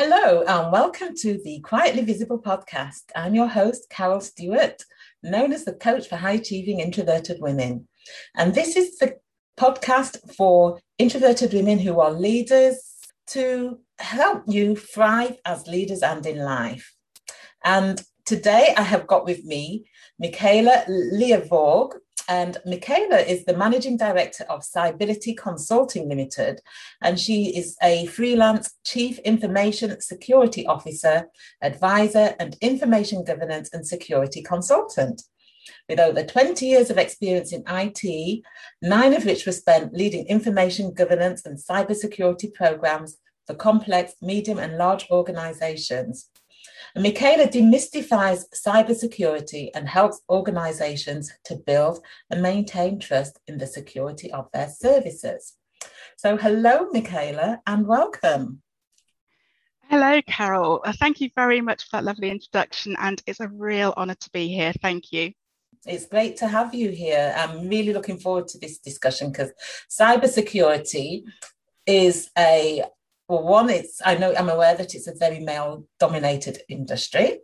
Hello and welcome to the Quietly Visible podcast. I'm your host, Carol Stewart, known as the coach for high-achieving introverted women. And this is the podcast for introverted women who are leaders to help you thrive as leaders and in life. And today I have got with me Michala Liavaag. And Michala is the Managing Director of Cybility Consulting Limited, and she is a freelance Chief Information Security Officer, Advisor and Information Governance and Security Consultant. With over 20 years of experience in IT, 9 of which were spent leading information governance and cybersecurity programs for complex, medium and large organisations. And Michala demystifies cybersecurity and helps organisations to build and maintain trust in the security of their services. So hello, Michala, and welcome. Hello, Carol. Thank you very much for that lovely introduction, and it's a real honour to be here. Thank you. It's great to have you here. I'm really looking forward to this discussion because cybersecurity is I'm aware that it's a very male-dominated industry,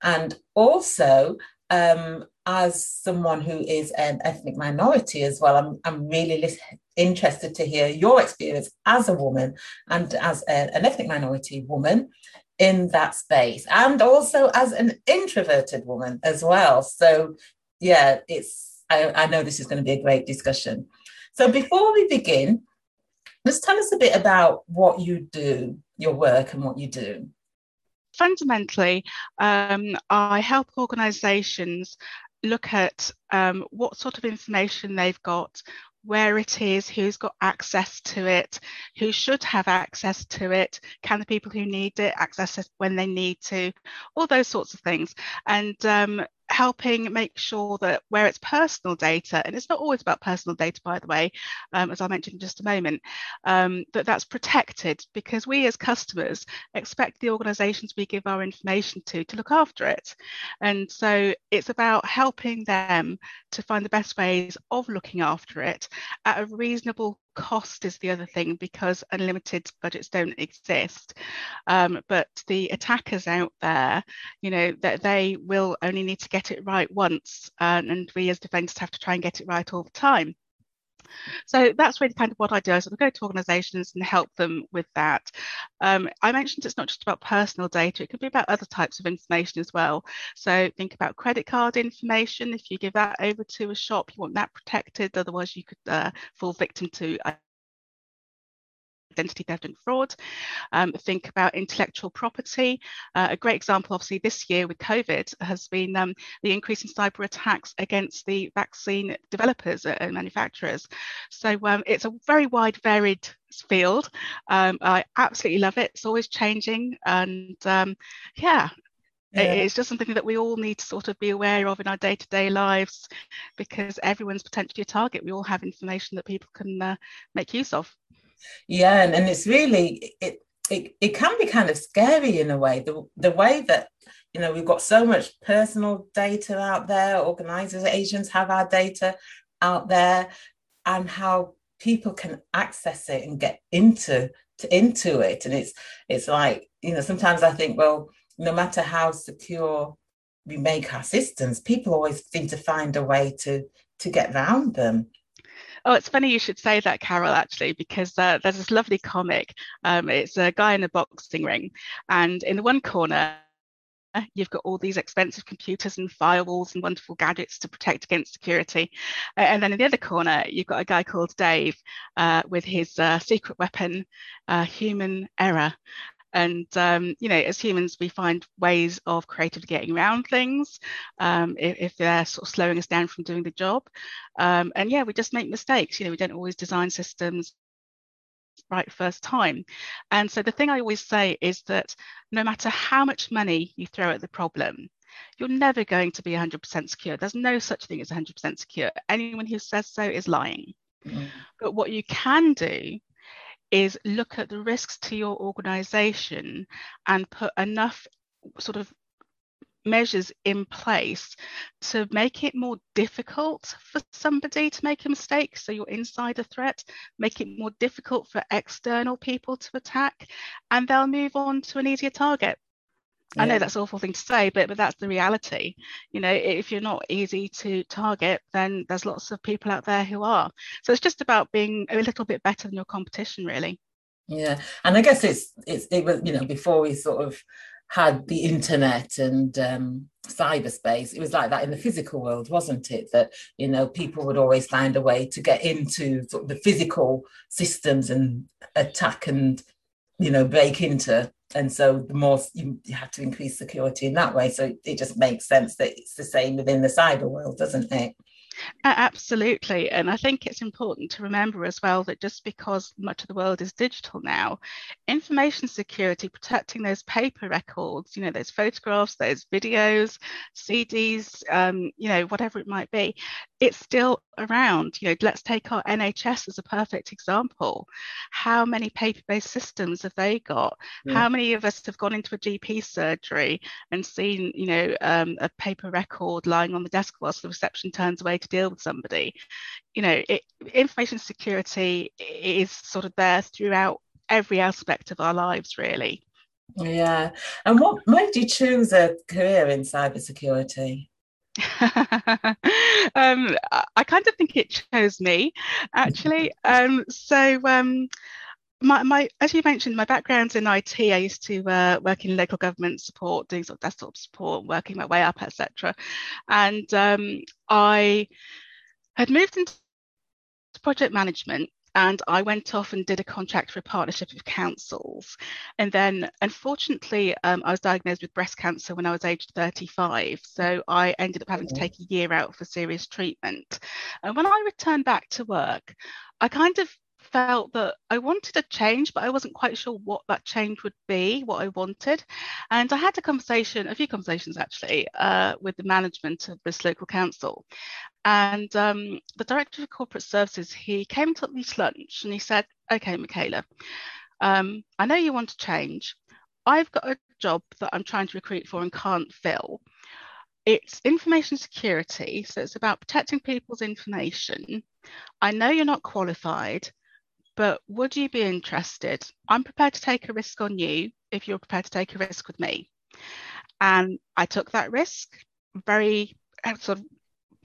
and also as someone who is an ethnic minority as well, I'm really interested to hear your experience as a woman and as an ethnic minority woman in that space, and also as an introverted woman as well. So, yeah, I know this is going to be a great discussion. So before we begin, just tell us a bit about what you do, your work and what you do. Fundamentally, I help organisations look at what sort of information they've got, where it is, who's got access to it, who should have access to it, can the people who need it access it when they need to, all those sorts of things. And helping make sure that where it's personal data, and it's not always about personal data, by the way, as I mentioned in just a moment, that's protected, because we as customers expect the organisations we give our information to look after it. And so it's about helping them to find the best ways of looking after it at a reasonable cost is the other thing, because unlimited budgets don't exist. But the attackers out there, you know, that they will only need to get it right once, and we as defenders have to try and get it right all the time. So that's really kind of what I do. So I go to organisations and help them with that. I mentioned it's not just about personal data, it could be about other types of information as well. So think about credit card information. If you give that over to a shop, you want that protected, otherwise you could fall victim to identity theft and fraud. Think about intellectual property. A great example, obviously, this year with COVID has been the increase in cyber attacks against the vaccine developers and manufacturers. So it's a very wide, varied field. I absolutely love it. It's always changing. And it's just something that we all need to sort of be aware of in our day-to-day lives, because everyone's potentially a target. We all have information that people can make use of. Yeah, and it's really, it can be kind of scary in a way, the way that, you know, we've got so much personal data out there, organisations have our data out there, and how people can access it and get into it. And it's like, you know, sometimes I think, well, no matter how secure we make our systems, people always seem to find a way to get around them. Oh, it's funny you should say that, Carol, actually, because there's this lovely comic. It's a guy in a boxing ring, and in the one corner, you've got all these expensive computers and firewalls and wonderful gadgets to protect against security. And then in the other corner, you've got a guy called Dave with his secret weapon, human error. And, you know, as humans, we find ways of creatively getting around things if they're sort of slowing us down from doing the job. We just make mistakes. You know, we don't always design systems right first time. And so the thing I always say is that no matter how much money you throw at the problem, you're never going to be 100% secure. There's no such thing as 100% secure. Anyone who says so is lying. Mm-hmm. But what you can do is look at the risks to your organisation and put enough sort of measures in place to make it more difficult for somebody to make a mistake, so your insider threat, make it more difficult for external people to attack, and they'll move on to an easier target. Yeah. I know that's an awful thing to say, but that's the reality. You know, if you're not easy to target, then there's lots of people out there who are. So it's just about being a little bit better than your competition, really. Yeah, and I guess it was, you know, before we sort of had the internet and cyberspace, it was like that in the physical world, wasn't it? That, you know, people would always find a way to get into sort of the physical systems and attack and, you know, break into. And so the more you have to increase security in that way. So it just makes sense that it's the same within the cyber world, doesn't it? Absolutely. And I think it's important to remember as well that just because much of the world is digital now, information security, protecting those paper records, you know, those photographs, those videos, CDs, you know, whatever it might be, it's still around. You know, let's take our NHS as a perfect example. How many paper-based systems have they got? Yeah. How many of us have gone into a GP surgery and seen, you know, a paper record lying on the desk whilst the reception turns away to deal with somebody? You know, information security is sort of there throughout every aspect of our lives, really. Yeah. And what made you choose a career in cybersecurity? I kind of think it chose me, actually. My as you mentioned, my background's in IT. I used to work in local government support, doing sort of desktop support, working my way up, etc. And I had moved into project management, and I went off and did a contract for a partnership of councils. And then, unfortunately, I was diagnosed with breast cancer when I was aged 35. So I ended up having to take a year out for serious treatment. And when I returned back to work, I kind of felt that I wanted a change, but I wasn't quite sure what that change would be, what I wanted. And I had a few conversations actually, with the management of this local council. And the director of corporate services, he came and took me to lunch and he said, "Okay, Michala, I know you want to change. I've got a job that I'm trying to recruit for and can't fill. It's information security, so it's about protecting people's information. I know you're not qualified, but would you be interested? I'm prepared to take a risk on you if you're prepared to take a risk with me." And I took that risk,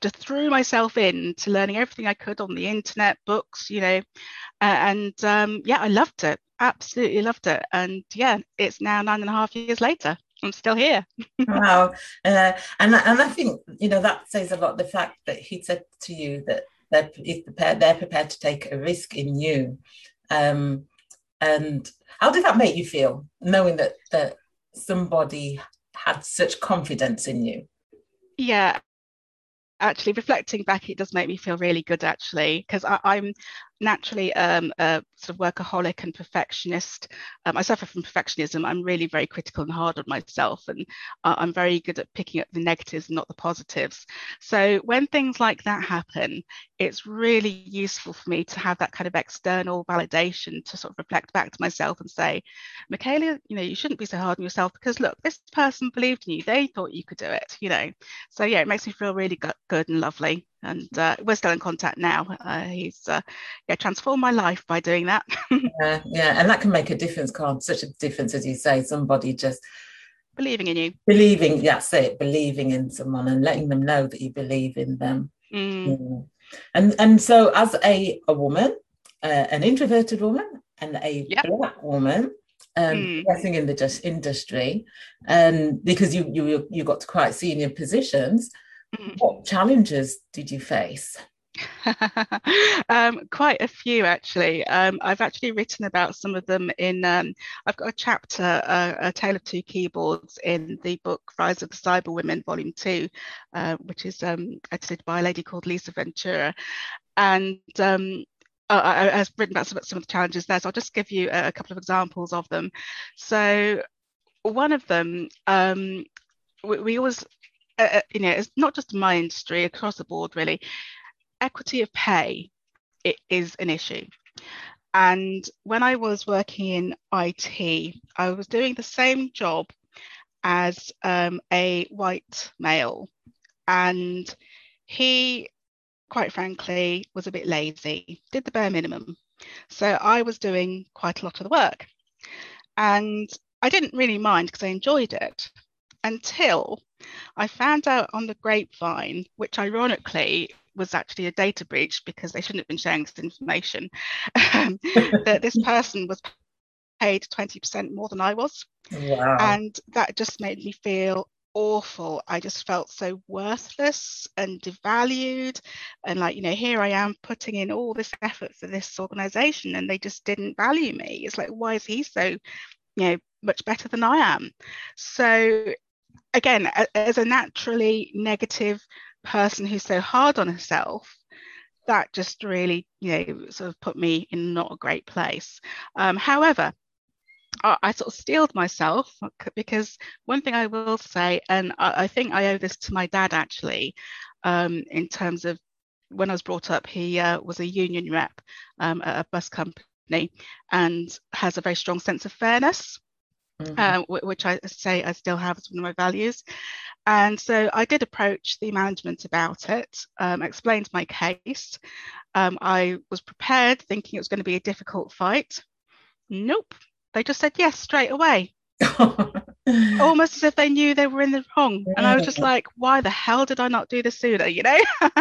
just threw myself in to learning everything I could on the internet, books, you know, and I loved it, absolutely loved it. And yeah, it's now 9.5 years later. I'm still here. Wow. And I think, you know, that says a lot, the fact that he said to you that they're prepared to take a risk in you. And how did that make you feel, knowing that somebody had such confidence in you? Yeah, actually, reflecting back, it does make me feel really good, actually, because I'm naturally a sort of workaholic and perfectionist. I suffer from perfectionism. I'm really very critical and hard on myself, and I'm very good at picking up the negatives and not the positives. So when things like that happen, it's really useful for me to have that kind of external validation to sort of reflect back to myself and say, "Michala, you know, you shouldn't be so hard on yourself, because look, this person believed in you. They thought you could do it, you know." So yeah, it makes me feel really good and lovely. And we're still in contact now. He's transformed my life by doing that. Yeah, and that can make a difference, can't? Such a difference, as you say, somebody just believing in you. Believing in someone and letting them know that you believe in them. Mm. Yeah. And so as a woman, an introverted woman and a Black woman, working in the industry, because you got to quite senior positions, what challenges did you face? Quite a few, actually. I've actually written about some of them in I've got a chapter, A Tale of Two Keyboards, in the book Rise of the Cyber Women, Volume 2, which is edited by a lady called Lisa Ventura. And I've written about some of the challenges there, so I'll just give you a couple of examples of them. So one of them, we always... you know, it's not just my industry, across the board, really. Equity of pay, it is an issue. And when I was working in IT, I was doing the same job as a white male, and he, quite frankly, was a bit lazy, did the bare minimum. So I was doing quite a lot of the work, and I didn't really mind because I enjoyed it, until I found out on the grapevine, which ironically was actually a data breach because they shouldn't have been sharing this information, that this person was paid 20% more than I was. Wow. And that just made me feel awful. I just felt so worthless and devalued, and like, you know, here I am putting in all this effort for this organization and they just didn't value me. It's like, why is he so, you know, much better than I am? So again, as a naturally negative person who's so hard on herself, that just really, you know, sort of put me in not a great place. However, I sort of steeled myself, because one thing I will say, and I think I owe this to my dad actually, in terms of when I was brought up, he was a union rep at a bus company and has a very strong sense of fairness, which I say I still have as one of my values. And so I did approach the management about it, explained my case. I was prepared, thinking it was going to be a difficult fight. Nope. They just said yes straight away, almost as if they knew they were in the wrong. And I was just like, why the hell did I not do this sooner, you know?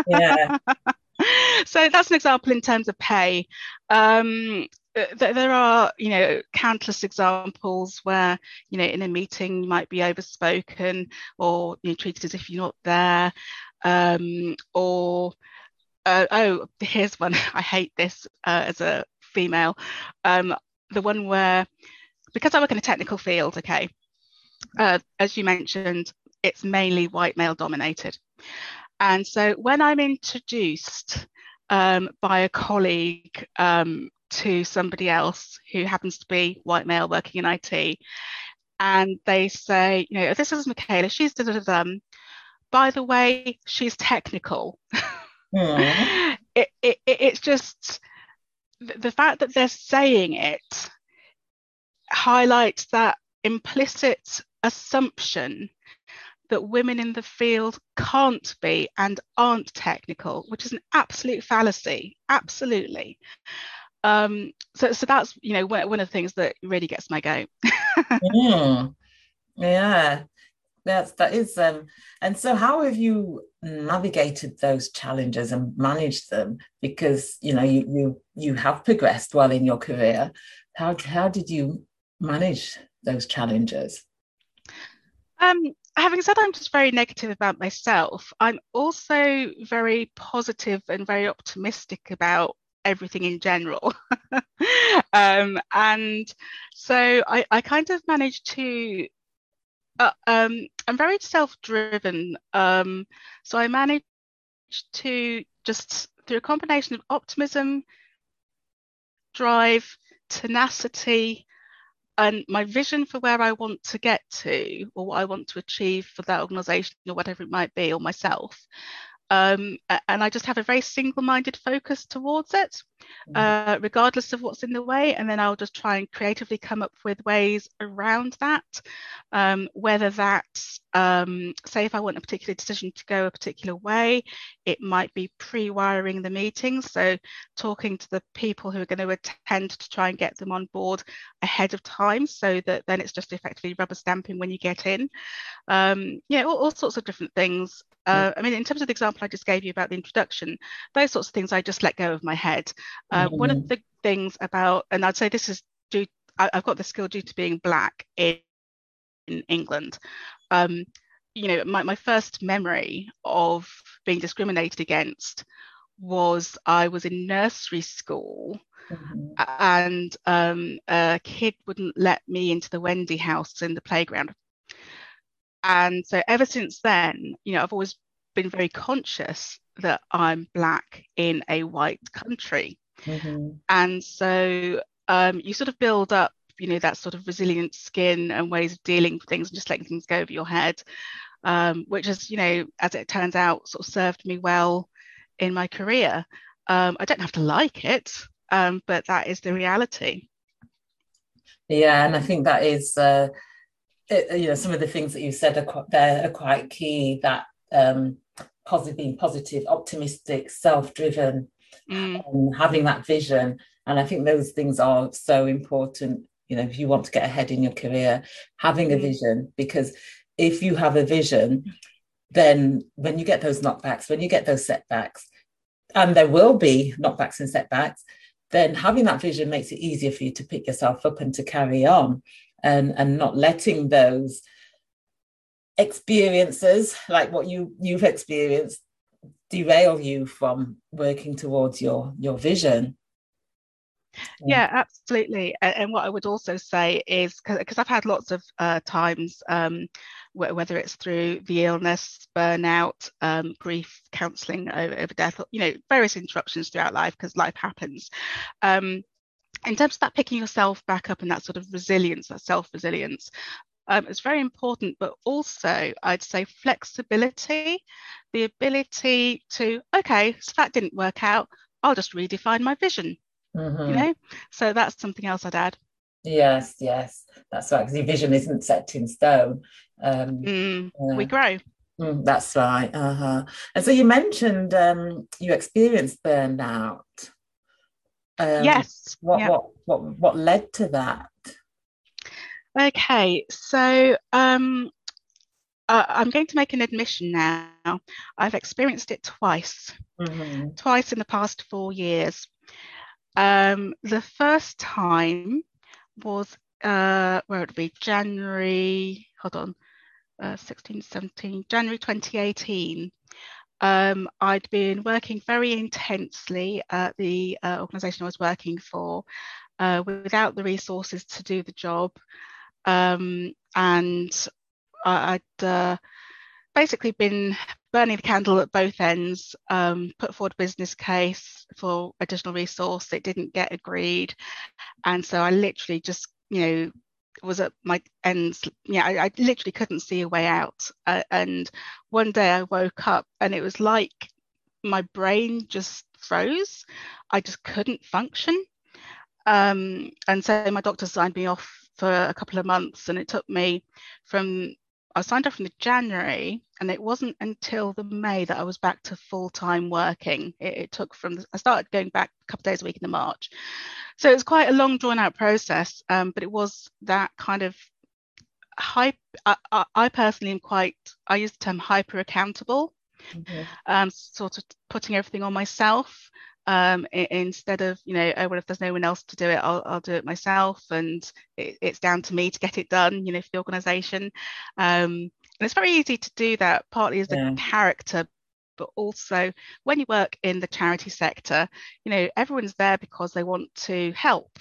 Yeah. So that's an example in terms of pay. There are, you know, countless examples where, you know, in a meeting you might be overspoken, or, you know, treated as if you're not there, or, oh, here's one. I hate this as a female. The one where, because I work in a technical field, okay, as you mentioned, it's mainly white male dominated. And so when I'm introduced by a colleague to somebody else who happens to be white male working in IT, and they say, you know, this is Michala, she's da-da-da-dum. By the way, she's technical. It's just... the fact that they're saying it highlights that implicit assumption that women in the field can't be and aren't technical, which is an absolute fallacy. Absolutely. So that's, you know, one of the things that really gets my goat. Yeah, that is. And so how have you navigated those challenges and managed them, because you know you have progressed well in your career? How did you manage those challenges? Having said I'm just very negative about myself, I'm also very positive and very optimistic about everything in general. And so I kind of managed to I'm very self-driven, so I managed to, just through a combination of optimism, drive, tenacity, and my vision for where I want to get to, or what I want to achieve for that organisation, or whatever it might be, or myself. And I just have a very single-minded focus towards it, regardless of what's in the way. And then I'll just try and creatively come up with ways around that, whether that's, say, if I want a particular decision to go a particular way, it might be pre-wiring the meetings. So talking to the people who are going to attend to try and get them on board ahead of time, so that then it's just effectively rubber stamping when you get in. Yeah, all sorts of different things. I mean, in terms of the example I just gave you about the introduction, those sorts of things I just let go of my head. One of the things about, and I'd say this is due, I've got the skill due to being black in England. You know, my first memory of being discriminated against was I was in nursery school, and a kid wouldn't let me into the Wendy house in the playground. And so ever since then, you know, I've always been very conscious that I'm black in a white country. And so you sort of build up, you know, that sort of resilient skin and ways of dealing with things and just letting things go over your head, which has, you know, as it turns out, sort of served me well in my career. I don't have to like it, but that is the reality. Yeah, and I think that is... some of the things that you said are quite key, that being positive, optimistic, self-driven, having that vision. And I think those things are so important, you know, if you want to get ahead in your career, having a vision, because if you have a vision, then when you get those knockbacks, when you get those setbacks, and there will be knockbacks and setbacks, then having that vision makes it easier for you to pick yourself up and to carry on, and not letting those experiences like what you've experienced derail you from working towards your vision. Yeah, absolutely. And what I would also say is, because I've had lots of times, whether it's through the illness, burnout, grief, counselling over death, you know, various interruptions throughout life, because life happens. In terms of that picking yourself back up and that sort of resilience, that self-resilience, it's very important, but also I'd say flexibility, the ability to, okay, so that didn't work out, I'll just redefine my vision. You know, so that's something else I'd add. Yes, that's right, because your vision isn't set in stone. We grow. That's right. And so you mentioned you experienced burnout. Yes. What led to that? Okay, so I'm going to make an admission now. I've experienced it twice in the past 4 years. The first time was, where it would be January 2018. I'd been working very intensely at the organisation I was working for, without the resources to do the job. And I'd basically been burning the candle at both ends, put forward a business case for additional resource. It didn't get agreed. And so I literally just, you know, was at my ends. Yeah, I literally couldn't see a way out. And one day I woke up and it was like my brain just froze. I just couldn't function. And so my doctor signed me off for a couple of months, and it took me from... I signed up from the January, and it wasn't until the May that I was back to full-time working. It took I started going back a couple of days a week in the March. So it was quite a long, drawn-out process, but it was that kind of hype. I personally am I use the term hyper-accountable, sort of putting everything on myself, instead of, you know, well, if there's no one else to do it, I'll do it myself, and it's down to me to get it done, you know, for the organisation. And it's very easy to do that, partly as a character, but also when you work in the charity sector, you know, everyone's there because they want to help,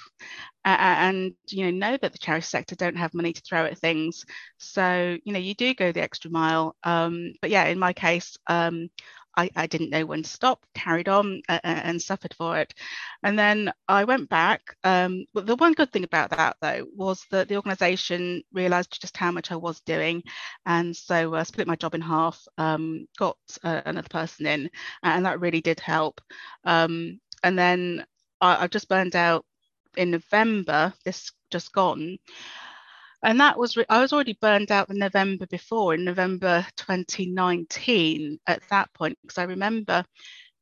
and, you know that the charity sector don't have money to throw at things. So, you know, you do go the extra mile. But yeah, in my case, I didn't know when to stop, carried on, and suffered for it. And then I went back. But the one good thing about that, though, was that the organisation realised just how much I was doing. And so I split my job in half, got another person in, and that really did help. And then I just burned out in November, this just gone. And that was, I was already burned out in November before, in November 2019 at that point, because I remember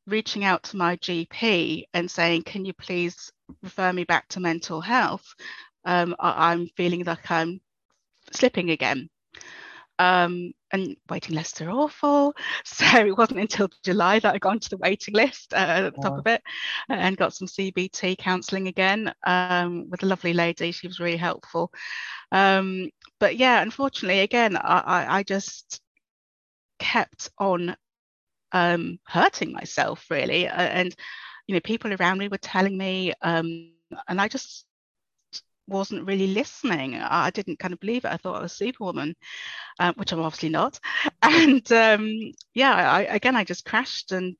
reaching out to my GP and saying, can you please refer me back to mental health? I'm feeling like I'm slipping again. And waiting lists are awful. So it wasn't until July that I got onto the waiting list at the top of it, and got some CBT counselling again, with a lovely lady. She was really helpful. But yeah, unfortunately, again, I just kept on hurting myself, really. And, you know, people around me were telling me, and I just wasn't really listening. I didn't kind of believe it. I thought I was Superwoman, which I'm obviously not. And yeah, I just crashed and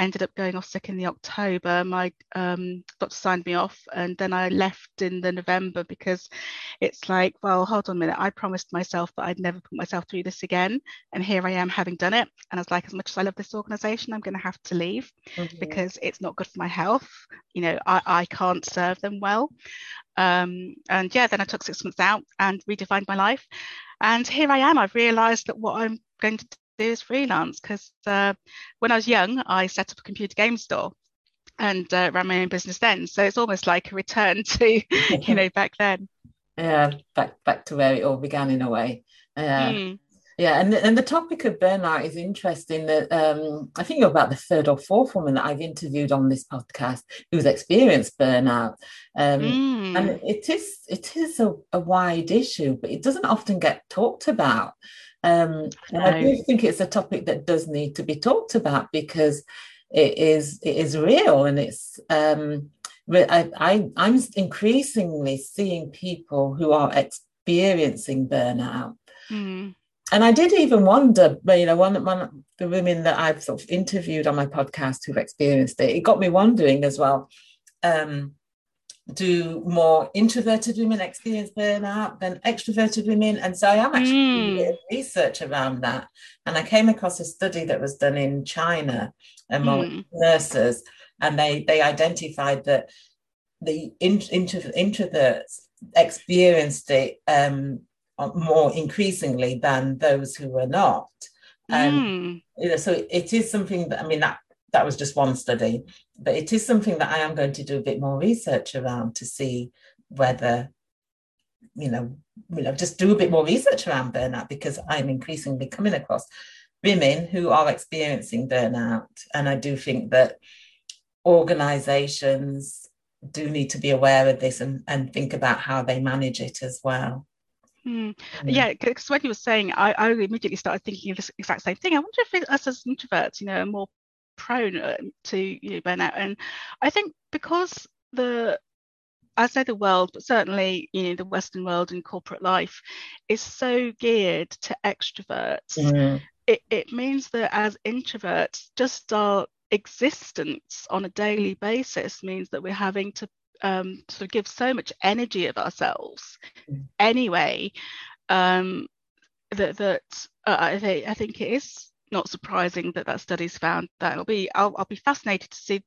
ended up going off sick in the October. My doctor signed me off, and then I left in the November, because it's like, well, hold on a minute, I promised myself that I'd never put myself through this again, and here I am having done it. And I was like, as much as I love this organisation, I'm going to have to leave, because it's not good for my health. You know, I can't serve them well. And yeah, then I took 6 months out and redefined my life. And here I am. I've realised that what I'm going to do is freelance, because when I was young, I set up a computer game store and ran my own business then. So it's almost like a return to, you know, back then. Yeah, back to where it all began in a way. Yeah. Yeah, and the topic of burnout is interesting. That I think you're about the third or fourth woman that I've interviewed on this podcast who's experienced burnout, and it is a wide issue, but it doesn't often get talked about. And I do think it's a topic that does need to be talked about, because it is real, and it's. I'm increasingly seeing people who are experiencing burnout. And I did even wonder, you know, one of the women that I've sort of interviewed on my podcast who've experienced it, it got me wondering as well, do more introverted women experience burnout than extroverted women? And so I am actually doing research around that. And I came across a study that was done in China among nurses, and they identified that the introverts experienced it more increasingly than those who were not. You know, so it is something that, I mean, that was just one study, but it is something that I am going to do a bit more research around to see whether, you know, just do a bit more research around burnout, because I'm increasingly coming across women who are experiencing burnout. And I do think that organisations do need to be aware of this and think about how they manage it as well. Yeah, because when you were saying, I immediately started thinking of this exact same thing. I wonder if us as introverts, you know, are more prone to, you know, burnout. And I think because I say the world, but certainly, you know, the Western world and corporate life is so geared to extroverts, it means that as introverts, just our existence on a daily basis means that we're having to sort of give so much energy of ourselves anyway, that I think it is not surprising that study's found that. I'll be fascinated to see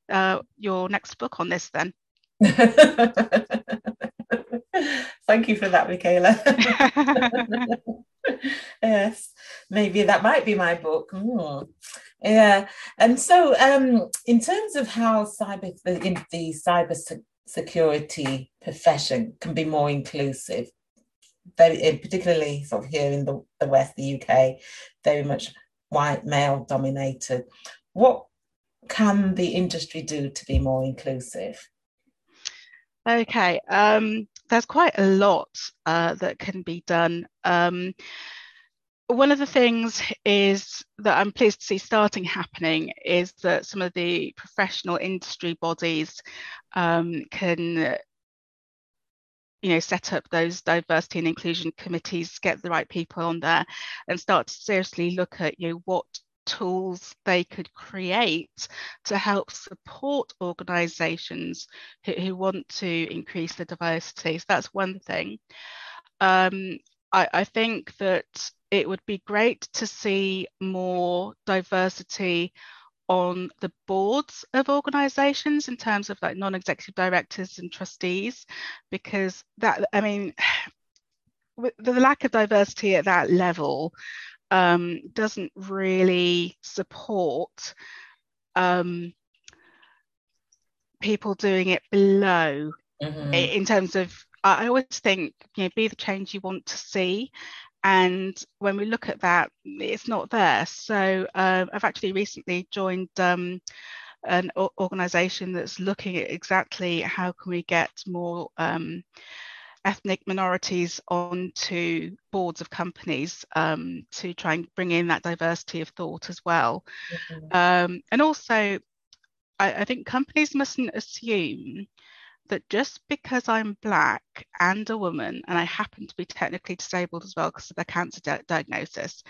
your next book on this then. Thank you for that, Michala. Yes, maybe that might be my book. Yeah, and so in terms of how the cybersecurity profession can be more inclusive, particularly sort of here in the West, the UK, very much white, male dominated, what can the industry do to be more inclusive? Okay, there's quite a lot that can be done. One of the things is that I'm pleased to see starting happening is that some of the professional industry bodies can, you know, set up those diversity and inclusion committees, get the right people on there, and start to seriously look at, you know, what tools they could create to help support organisations who want to increase the diversity. So that's one thing. I think that it would be great to see more diversity on the boards of organisations in terms of like non-executive directors and trustees, because that, I mean, the lack of diversity at that level doesn't really support people doing it below in terms of, I always think, you know, be the change you want to see. And when we look at that, it's not there. So I've actually recently joined an organisation that's looking at exactly how can we get more ethnic minorities onto boards of companies to try and bring in that diversity of thought as well. And also, I think companies mustn't assume that just because I'm Black and a woman, and I happen to be technically disabled as well because of their cancer diagnosis,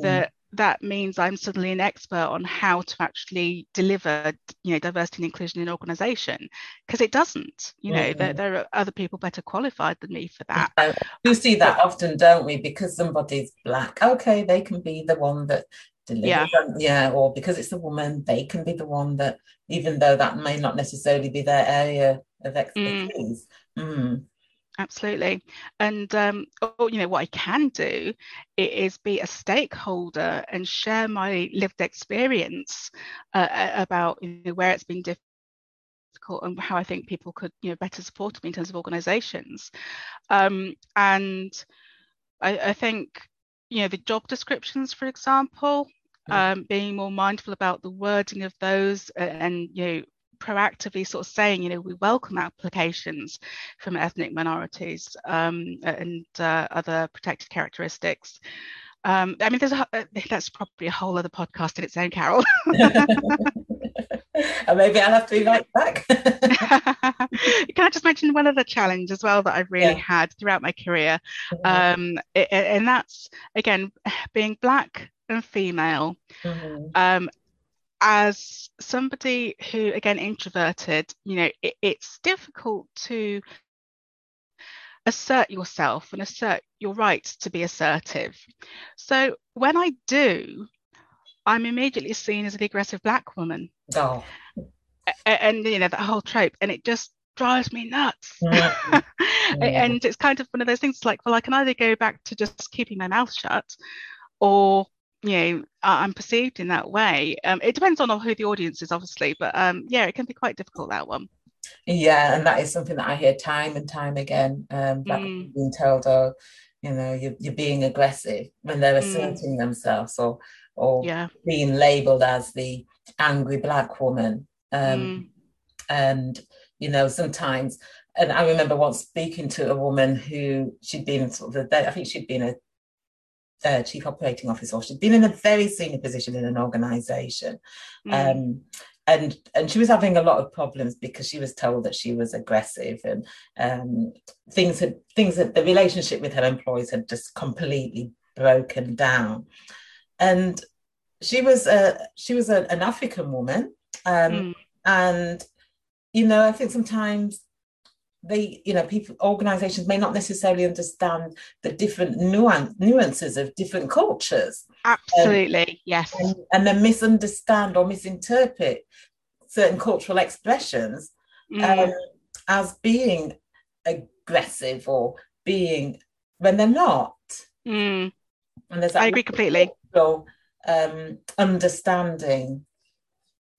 that that means I'm suddenly an expert on how to actually deliver, you know, diversity and inclusion in an organisation, because it doesn't, you know, there are other people better qualified than me for that. You see that often, don't we? Because somebody's black, okay, they can be the one that delivers, or because it's a woman, they can be the one that, even though that may not necessarily be their area of expertise. Absolutely. And, you know, what I can do is be a stakeholder and share my lived experience about, you know, where it's been difficult and how I think people could, you know, better support me in terms of organisations. And I think, you know, the job descriptions, for example, being more mindful about the wording of those and, you know, proactively sort of saying, you know, we welcome applications from ethnic minorities and other protected characteristics. I mean, that's probably a whole other podcast in its own, Carol. And maybe I'll have to invite back. Can I just mention one other challenge as well that I've really had throughout my career? And that's, again, being black and female. As somebody who, again, introverted, you know, it's difficult to assert yourself and assert your right to be assertive. So when I do, I'm immediately seen as an aggressive black woman. Oh. And, you know, that whole trope. And it just drives me nuts. And it's kind of one of those things like, well, I can either go back to just keeping my mouth shut, or, you know, I'm perceived in that way. It depends on who the audience is, obviously, but it can be quite difficult, that one. Yeah, and that is something that I hear time and time again. Black people being told, oh, you know, you're being aggressive, when they're asserting themselves, or being labelled as the angry black woman. And, you know, sometimes, and I remember once speaking to a woman who she'd been sort of, I think she'd been a Chief Operating Officer. She'd been in a very senior position in an organisation, and she was having a lot of problems because she was told that she was aggressive, and things that the relationship with her employees had just completely broken down. And she was an African woman, and you know, I think sometimes they, you know, people, organisations may not necessarily understand the different nuances of different cultures. Absolutely, yes. And then misunderstand or misinterpret certain cultural expressions as being aggressive or being, when they're not. And there's that, I agree completely. Understanding.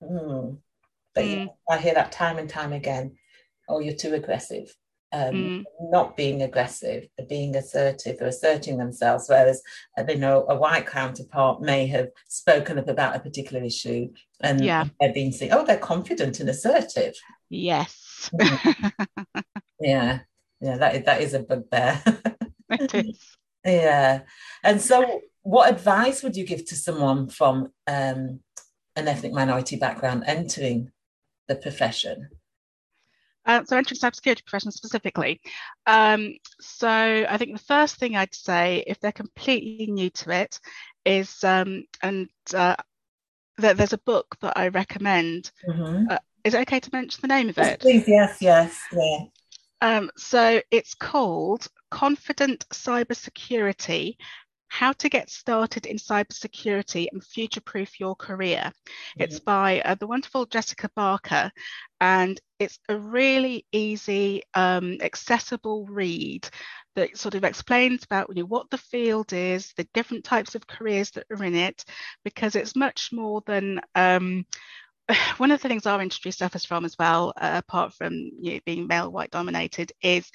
But yeah, I hear that time and time again. Oh, you're too aggressive. Not being aggressive, being assertive, or asserting themselves. Whereas, you know, a white counterpart may have spoken up about a particular issue, and they're being seen, oh, they're confident and assertive. Yes. That is a bugbear. It is. Yeah. And so, what advice would you give to someone from an ethnic minority background entering the profession? So entering cybersecurity profession specifically. So I think the first thing I'd say, if they're completely new to it, is there's a book that I recommend. Is it okay to mention the name of it? Please, yes. So it's called Confident Cybersecurity: How to Get Started in Cybersecurity and Future-Proof Your Career. It's by the wonderful Jessica Barker, and it's a really easy, accessible read that sort of explains about, you know, what the field is, the different types of careers that are in it, because it's much more than... one of the things our industry suffers from as well, apart from, you know, being male, white-dominated, is...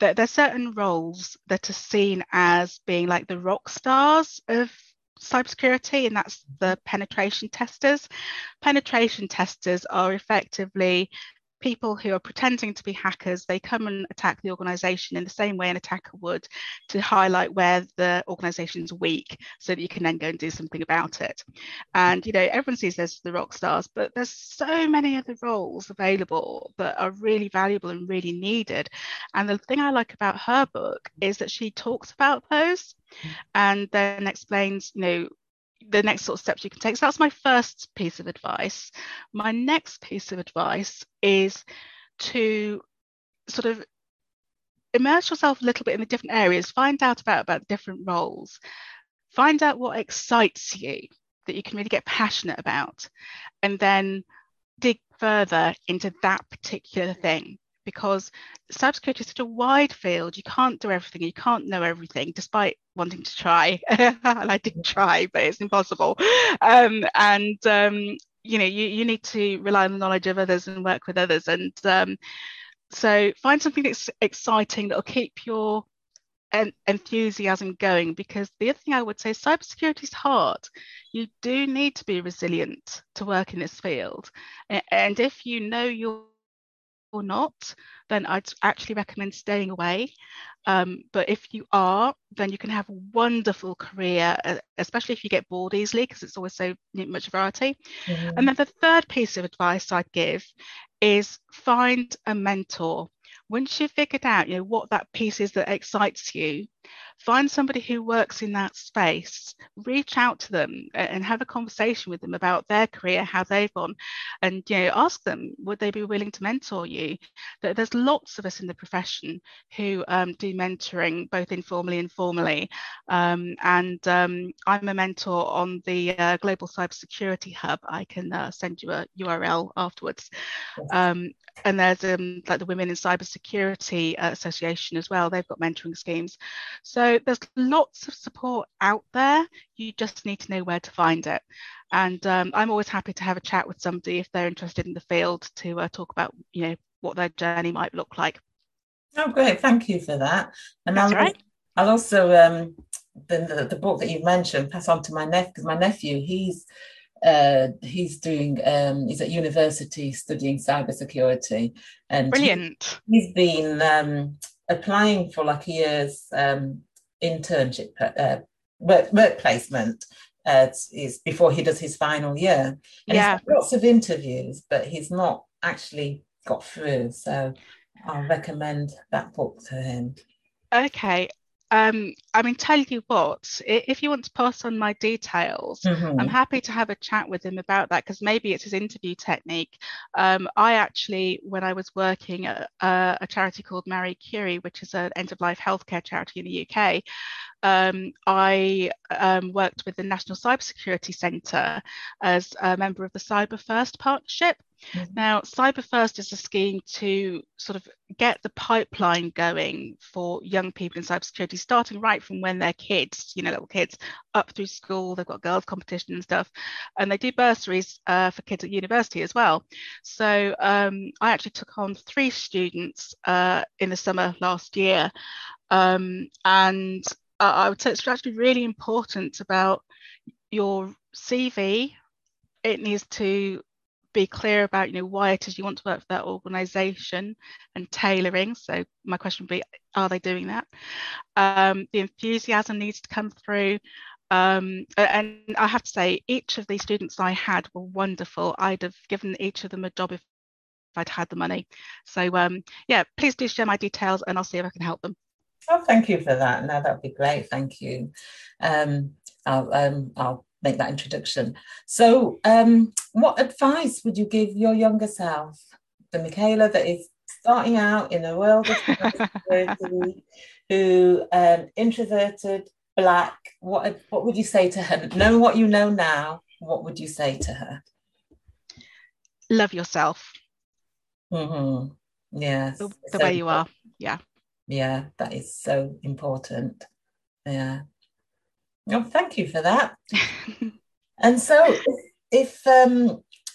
that there's certain roles that are seen as being like the rock stars of cybersecurity, and that's the penetration testers. Penetration testers are effectively people who are pretending to be hackers. They come and attack the organisation in the same way an attacker would, to highlight where the organisation's weak, so that you can then go and do something about it. And, you know, everyone sees those as the rock stars, but there's so many other roles available that are really valuable and really needed. And the thing I like about her book is that she talks about those and then explains, you know, the next sort of steps you can take. So that's my first piece of advice. My next piece of advice is to sort of immerse yourself a little bit in the different areas, find out about different roles, find out what excites you, that you can really get passionate about, and then dig further into that particular thing, because cybersecurity is such a wide field. You can't do everything, you can't know everything, despite wanting to try. And I did try, but it's impossible. You know, you need to rely on the knowledge of others and work with others. And so find something that's exciting, that'll keep your enthusiasm going, because the other thing I would say, cybersecurity is hard. You do need to be resilient to work in this field. And if you know you're not, then I'd actually recommend staying away. But if you are, then you can have a wonderful career, especially if you get bored easily, because it's always so much variety. Mm-hmm. And then the third piece of advice I'd give is find a mentor. Once you've figured out, you know, what that piece is that excites you, find somebody who works in that space, reach out to them and have a conversation with them about their career, how they've gone, and, you know, ask them, would they be willing to mentor you? There's lots of us in the profession who do mentoring, both informally and formally. I'm a mentor on the Global Cybersecurity Hub. I can send you a URL afterwards. And there's like the Women in Cybersecurity Association as well. They've got mentoring schemes. So there's lots of support out there. You just need to know where to find it. And I'm always happy to have a chat with somebody if they're interested in the field to talk about, you know, what their journey might look like. Oh, great. Thank you for that. And that's right. I'll also, the book that you mentioned, pass on to my nephew, because my nephew, he's at university studying cybersecurity, and brilliant. He's been applying for like a year's internship, work placement is before he does his final year, and yeah. He's got lots of interviews, but he's not actually got through, so I'll recommend that book to him. Okay. I mean, tell you what, if you want to pass on my details, mm-hmm. I'm happy to have a chat with him about that, because maybe it's his interview technique. I actually, when I was working at a charity called Marie Curie, which is an end-of-life healthcare charity in the UK, I worked with the National Cybersecurity Centre as a member of the Cyber First partnership. Mm-hmm. Now, Cyber First is a scheme to sort of get the pipeline going for young people in cybersecurity, starting right from when they're kids, you know, little kids, up through school. They've got girls' competition and stuff, and they do bursaries for kids at university as well. So I actually took on 3 students in the summer last year, and I would say it's actually really important about your CV. It needs to be clear about, you know, why it is you want to work for that organisation, and tailoring. So my question would be, are they doing that? The enthusiasm needs to come through. And I have to say, each of the students I had were wonderful. I'd have given each of them a job if I'd had the money. So please do share my details, and I'll see if I can help them. Oh, thank you for that. No, that'd be great. Thank you. I'll make that introduction. So what advice would you give your younger self, the Michala that is starting out in a world of cybersecurity, who introverted, black? What would you say to her? Knowing what you know now, what would you say to her? Love yourself. Mm-hmm. Yes. The way you are. Yeah. Yeah, that is so important. Yeah. Oh, thank you for that. And so if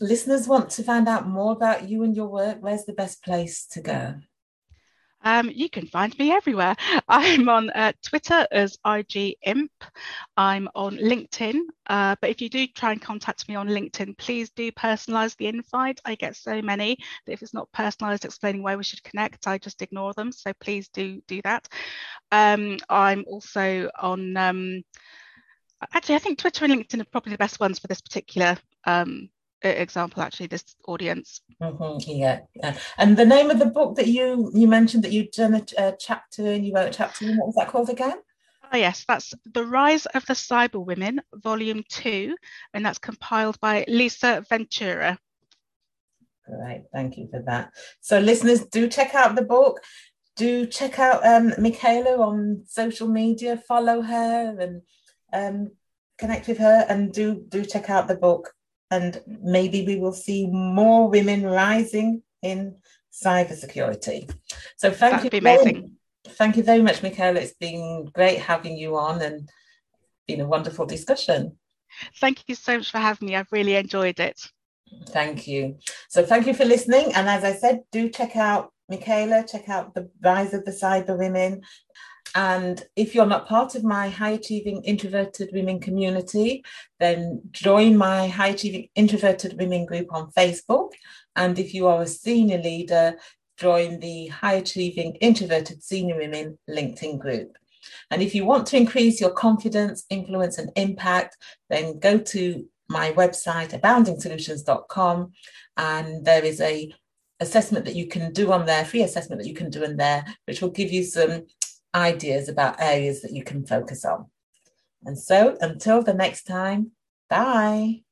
listeners want to find out more about you and your work, where's the best place to go? You can find me everywhere. I'm on Twitter as IG Imp. I'm on LinkedIn. But if you do try and contact me on LinkedIn, please do personalise the invite. I get so many that if it's not personalised explaining why we should connect, I just ignore them. So please do that. I'm also on... actually, I think Twitter and LinkedIn are probably the best ones for this particular example, actually, this audience. Mm-hmm, yeah. And the name of the book that you mentioned that you'd done a chapter in, you wrote a chapter in, what was that called again? Oh yes, that's The Rise of the Cyber Women, Volume 2, and that's compiled by Lisa Ventura. Great, thank you for that. So listeners, do check out the book. Do check out Michala on social media, follow her and connect with her, and do check out the book. And maybe we will see more women rising in cybersecurity. So thank you. That'd be amazing. Thank you very much, Michala. It's been great having you on and been a wonderful discussion. Thank you so much for having me. I've really enjoyed it. Thank you. So thank you for listening. And as I said, do check out Michala, check out The Rise of the Cyber Women. And if you're not part of my high achieving introverted women community, then join my high achieving introverted women group on Facebook. And if you are a senior leader, join the High Achieving Introverted Senior Women LinkedIn group. And if you want to increase your confidence, influence and impact, then go to my website, aboundingsolutions.com, and there is a assessment that you can do on there, free assessment that you can do in there, which will give you some ideas about areas that you can focus on. And so until the next time, bye.